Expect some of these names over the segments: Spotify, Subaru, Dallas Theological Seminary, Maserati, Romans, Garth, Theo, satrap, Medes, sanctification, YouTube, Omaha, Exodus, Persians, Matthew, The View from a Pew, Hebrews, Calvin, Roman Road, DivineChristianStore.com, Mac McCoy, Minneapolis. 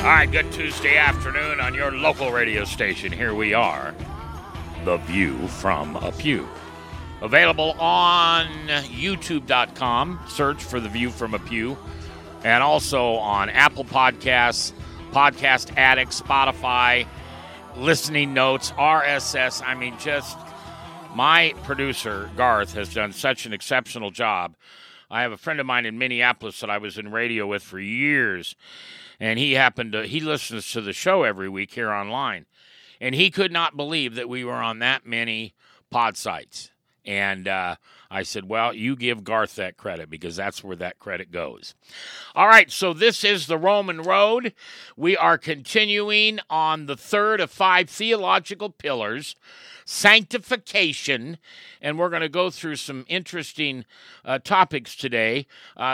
All right, good Tuesday afternoon on your local radio station. Here we are, The View from a Pew. Available on YouTube.com. Search for The View from a Pew. And also on Apple Podcasts, Podcast Addict, Spotify, Listening Notes, RSS. I mean, just my producer, Garth, has done such an exceptional job. I have a friend of mine in Minneapolis that I was in radio with for years, and he listens to the show every week here online, and he could not believe that we were on that many pod sites. And I said, well, you give Garth that credit because that's where that credit goes. All right, so this is the Roman Road. We are continuing on the third of five theological pillars, sanctification, and we're going to go through some interesting topics today.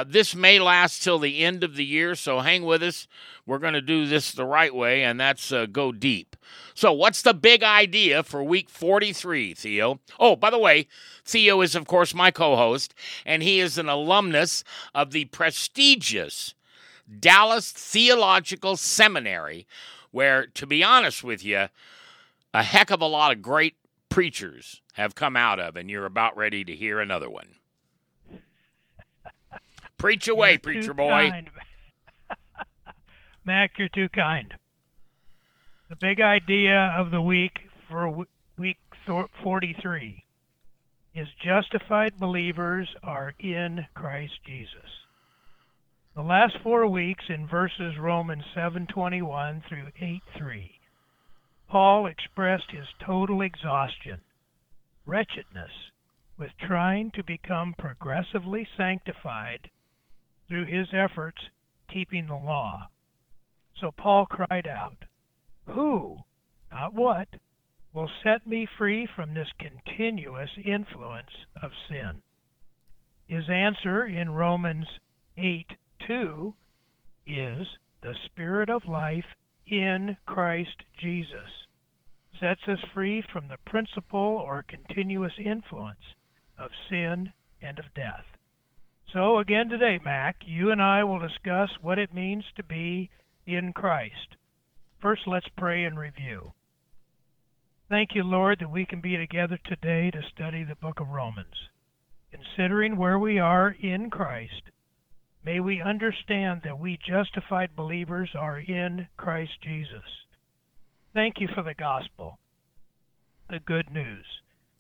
This may last till the end of the year, so hang with us. We're going to do this the right way, and that's go deep. So what's the big idea for week 43, Theo? Oh, by the way, Theo is, of course, my co-host, and he is an alumnus of the prestigious Dallas Theological Seminary, where, to be honest with you, a heck of a lot of great preachers have come out of, and you're about ready to hear another one. Preach away, you're preacher boy. Kind. Mac, you're too kind. The big idea of the week for week 43 is justified believers are in Christ Jesus. The last 4 weeks in verses Romans 7:21 through 8:3. Paul expressed his total exhaustion, wretchedness, with trying to become progressively sanctified through his efforts keeping the law. So Paul cried out, "Who, not what, will set me free from this continuous influence of sin?" His answer in Romans 8:2 is, "The Spirit of life in Christ Jesus sets us free from the principle or continuous influence of sin and of death." So again today, Mac, you and I will discuss what it means to be in Christ. First, let's pray and review. Thank you, Lord, that we can be together today to study the book of Romans. Considering where we are in Christ, may we understand that we justified believers are in Christ Jesus. Thank you for the gospel, the good news.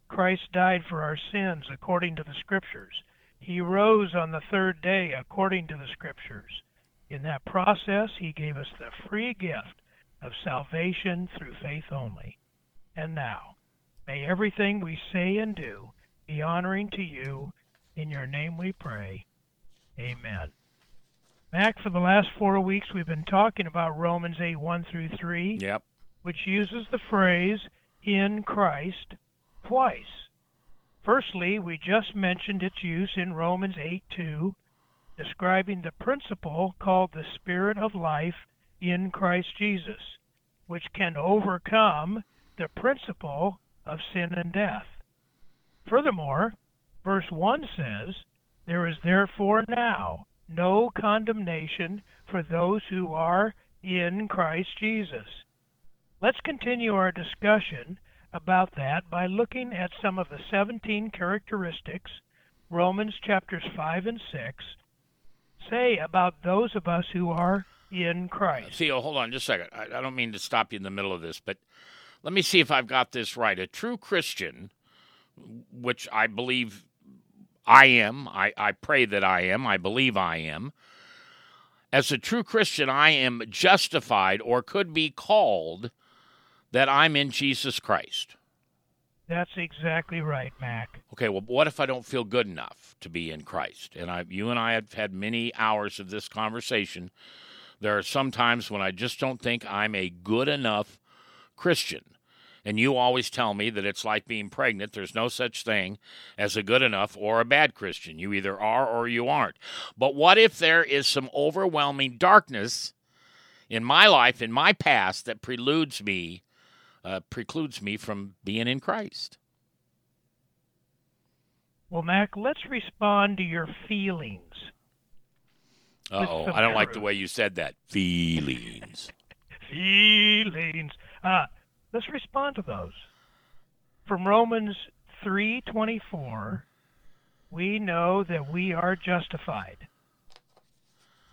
Christ died for our sins according to the Scriptures. He rose on the third day according to the Scriptures. In that process, he gave us the free gift of salvation through faith only. And now, may everything we say and do be honoring to you. In your name we pray. Amen. Mac, for the last 4 weeks, we've been talking about Romans 8:1 through 3, which uses the phrase, in Christ, twice. Firstly, we just mentioned its use in Romans 8:2, describing the principle called the Spirit of life in Christ Jesus, which can overcome the principle of sin and death. Furthermore, verse 1 says, "There is therefore now no condemnation for those who are in Christ Jesus." Let's continue our discussion about that by looking at some of the 17 characteristics Romans chapters 5 and 6 say about those of us who are in Christ. Theo, hold on just a second. I don't mean to stop you in the middle of this, but let me see if I've got this right. A true Christian, which I believe I am. I pray that I am. I believe I am. As a true Christian, I am justified, or could be called, that I'm in Jesus Christ. That's exactly right, Mac. Okay, well, what if I don't feel good enough to be in Christ? And you and I have had many hours of this conversation There are some times when I just don't think I'm a good enough Christian. And you always tell me that it's like being pregnant. There's no such thing as a good enough or a bad Christian. You either are or you aren't. But what if there is some overwhelming darkness in my life, in my past, that precludes me from being in Christ? Well, Mac, let's respond to your feelings. Uh-oh, I don't like the way you said that. Feelings. Feelings. Let's respond to those. From Romans 3:24, we know that we are justified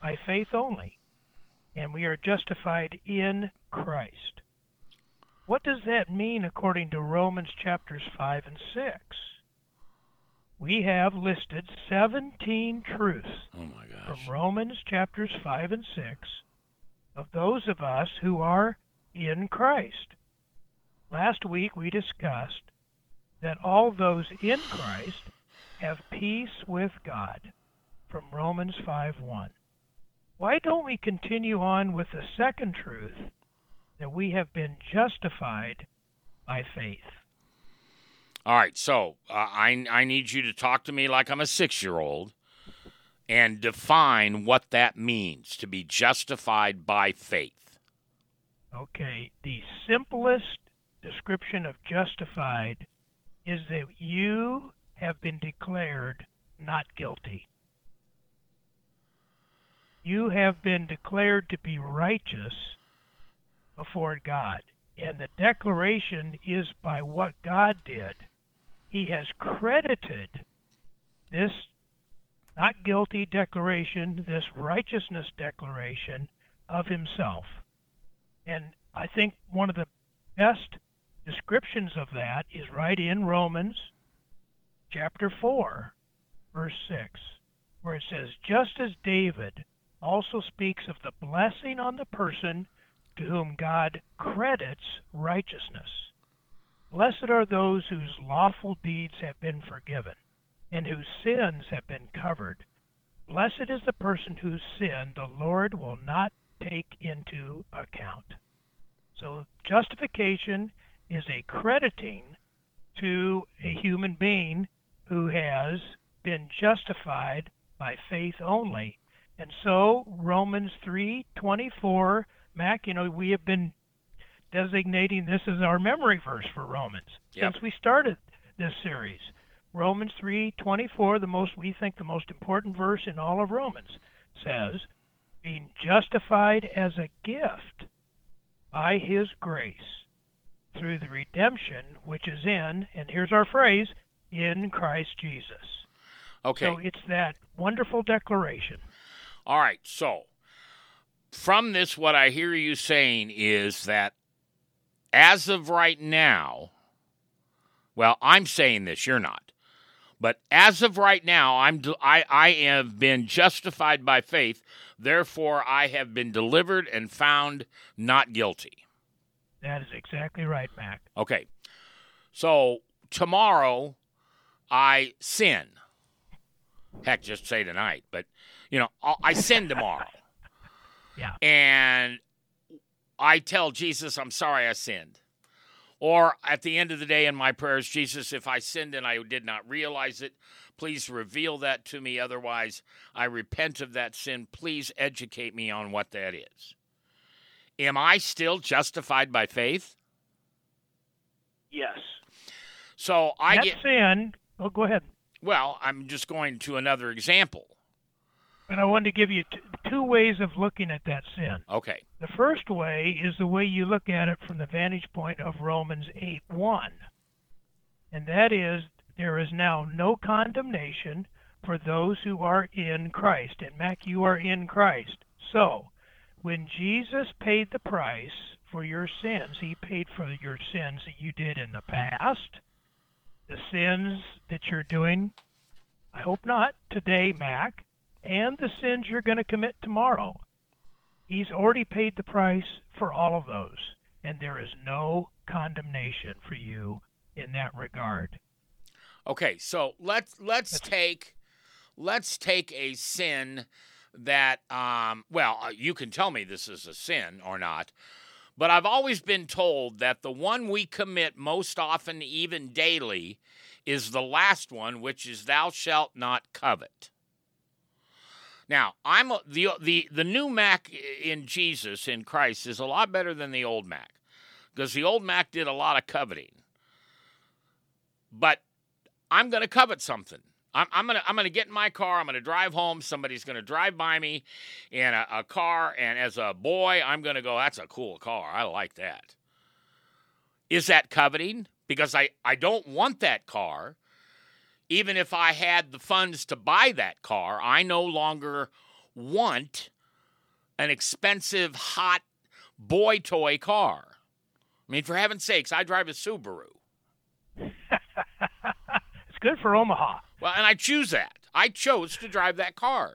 by faith only, and we are justified in Christ. What does that mean according to Romans chapters 5 and 6? We have listed 17 truths from Romans chapters 5 and 6 of those of us who are in Christ. Last week we discussed that all those in Christ have peace with God from Romans 5:1. Why don't we continue on with the second truth, that we have been justified by faith? All right, so I need you to talk to me like I'm a 6-year-old and define what that means, to be justified by faith. Okay, the simplest description of justified is that you have been declared not guilty. You have been declared to be righteous before God, and the declaration is by what God did. He has credited this not guilty declaration, this righteousness declaration of himself. And I think one of the best descriptions of that is right in Romans chapter 4, verse 6, where it says, "Just as David also speaks of the blessing on the person to whom God credits righteousness. Blessed are those whose lawful deeds have been forgiven and whose sins have been covered. Blessed is the person whose sin the Lord will not take into account." So justification is a crediting to a human being who has been justified by faith only. And so Romans 3:24, Mac, we have been designating this as our memory verse for Romans since we started this series. Romans 3:24, we think the most important verse in all of Romans, says, "Being justified as a gift by his grace through the redemption which is in," and here's our phrase, "in Christ Jesus." Okay. So it's that wonderful declaration. All right, so from this, what I hear you saying is that as of right now, well, I'm saying this, you're not, but as of right now, I have been justified by faith, therefore I have been delivered and found not guilty. That is exactly right, Mac. Okay, so tomorrow I sin. Heck, just say tonight, but, I sin tomorrow. Yeah. And I tell Jesus, "I'm sorry I sinned." Or at the end of the day in my prayers, "Jesus, if I sinned and I did not realize it, please reveal that to me. Otherwise, I repent of that sin. Please educate me on what that is." Am I still justified by faith? Yes. So I get... That sin... Oh, go ahead. Well, I'm just going to another example. And I wanted to give you two ways of looking at that sin. Okay. The first way is the way you look at it from the vantage point of Romans 8:1. And that is, there is now no condemnation for those who are in Christ. And Mac, you are in Christ. So, when Jesus paid the price for your sins, he paid for your sins that you did in the past, the sins that you're doing, I hope not, today, Mac, and the sins you're going to commit tomorrow. He's already paid the price for all of those, and there is no condemnation for you in that regard. Okay, so let's take a sin that, well, you can tell me this is a sin or not, but I've always been told that the one we commit most often, even daily, is the last one, which is thou shalt not covet. Now, I'm the new Mac in Jesus, in Christ, is a lot better than the old Mac, because the old Mac did a lot of coveting. But I'm going to covet something. I'm going to get in my car. I'm going to drive home. Somebody's going to drive by me in a car. And as a boy, I'm going to go, that's a cool car. I like that. Is that coveting? Because I don't want that car. Even if I had the funds to buy that car, I no longer want an expensive, hot boy toy car. I mean, for heaven's sakes, I drive a Subaru. It's good for Omaha. Well, and I choose that. I chose to drive that car.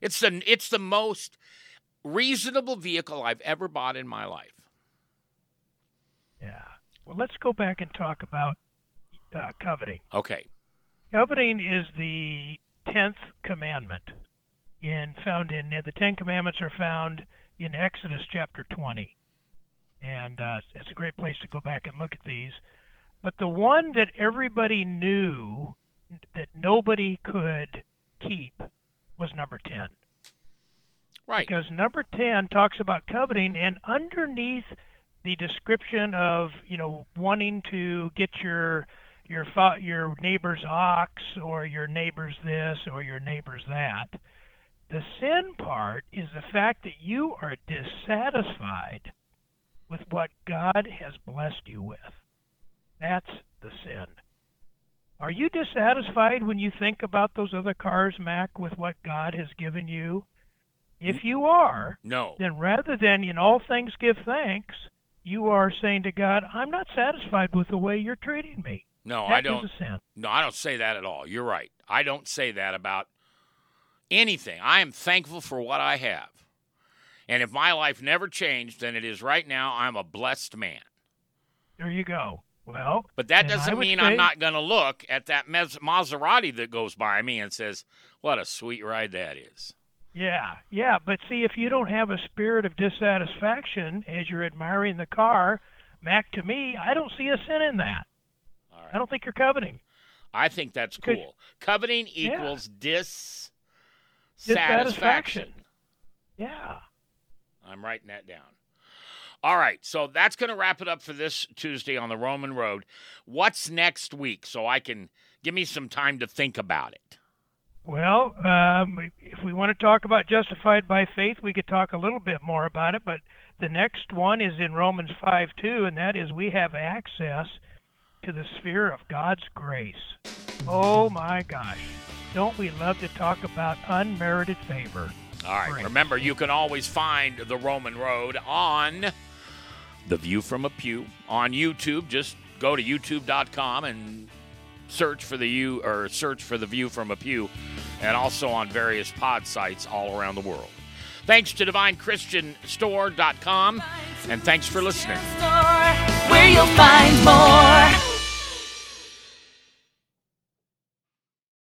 It's the most reasonable vehicle I've ever bought in my life. Yeah. Well, let's go back and talk about coveting. Okay. Coveting is the 10th commandment. The 10 commandments are found in Exodus chapter 20. And it's a great place to go back and look at these. But the one that everybody knew that nobody could keep was number 10. Right. Because number 10 talks about coveting, and underneath the description of, wanting to get your neighbor's ox or your neighbor's this or your neighbor's that, the sin part is the fact that you are dissatisfied with what God has blessed you with. That's the sin. Are you dissatisfied when you think about those other cars, Mac, with what God has given you? If you are, no. Then rather than in all things give thanks, you are saying to God, I'm not satisfied with the way you're treating me. No, I don't. That is a sin. No, I don't say that at all. You're right. I don't say that about anything. I am thankful for what I have. And if my life never changed than it is right now, I'm a blessed man. There you go. Well, but that doesn't mean I'm not going to look at that Maserati that goes by me and says, what a sweet ride that is. Yeah. But see, if you don't have a spirit of dissatisfaction as you're admiring the car, Mac, to me, I don't see a sin in that. All right. I don't think you're coveting. I think that's cool. Coveting equals dissatisfaction. Yeah. I'm writing that down. All right, so that's going to wrap it up for this Tuesday on the Roman Road. What's next week so I can give me some time to think about it? Well, if we want to talk about justified by faith, we could talk a little bit more about it, but the next one is in Romans 5:2, and that is we have access to the sphere of God's grace. Oh, my gosh. Don't we love to talk about unmerited favor? All right, great. Remember, you can always find the Roman Road on The View from a Pew on YouTube. Just go to youtube.com and search for The View from a Pew, and also on various pod sites all around the world. Thanks to DivineChristianStore.com, and thanks for listening. Where you'll find more.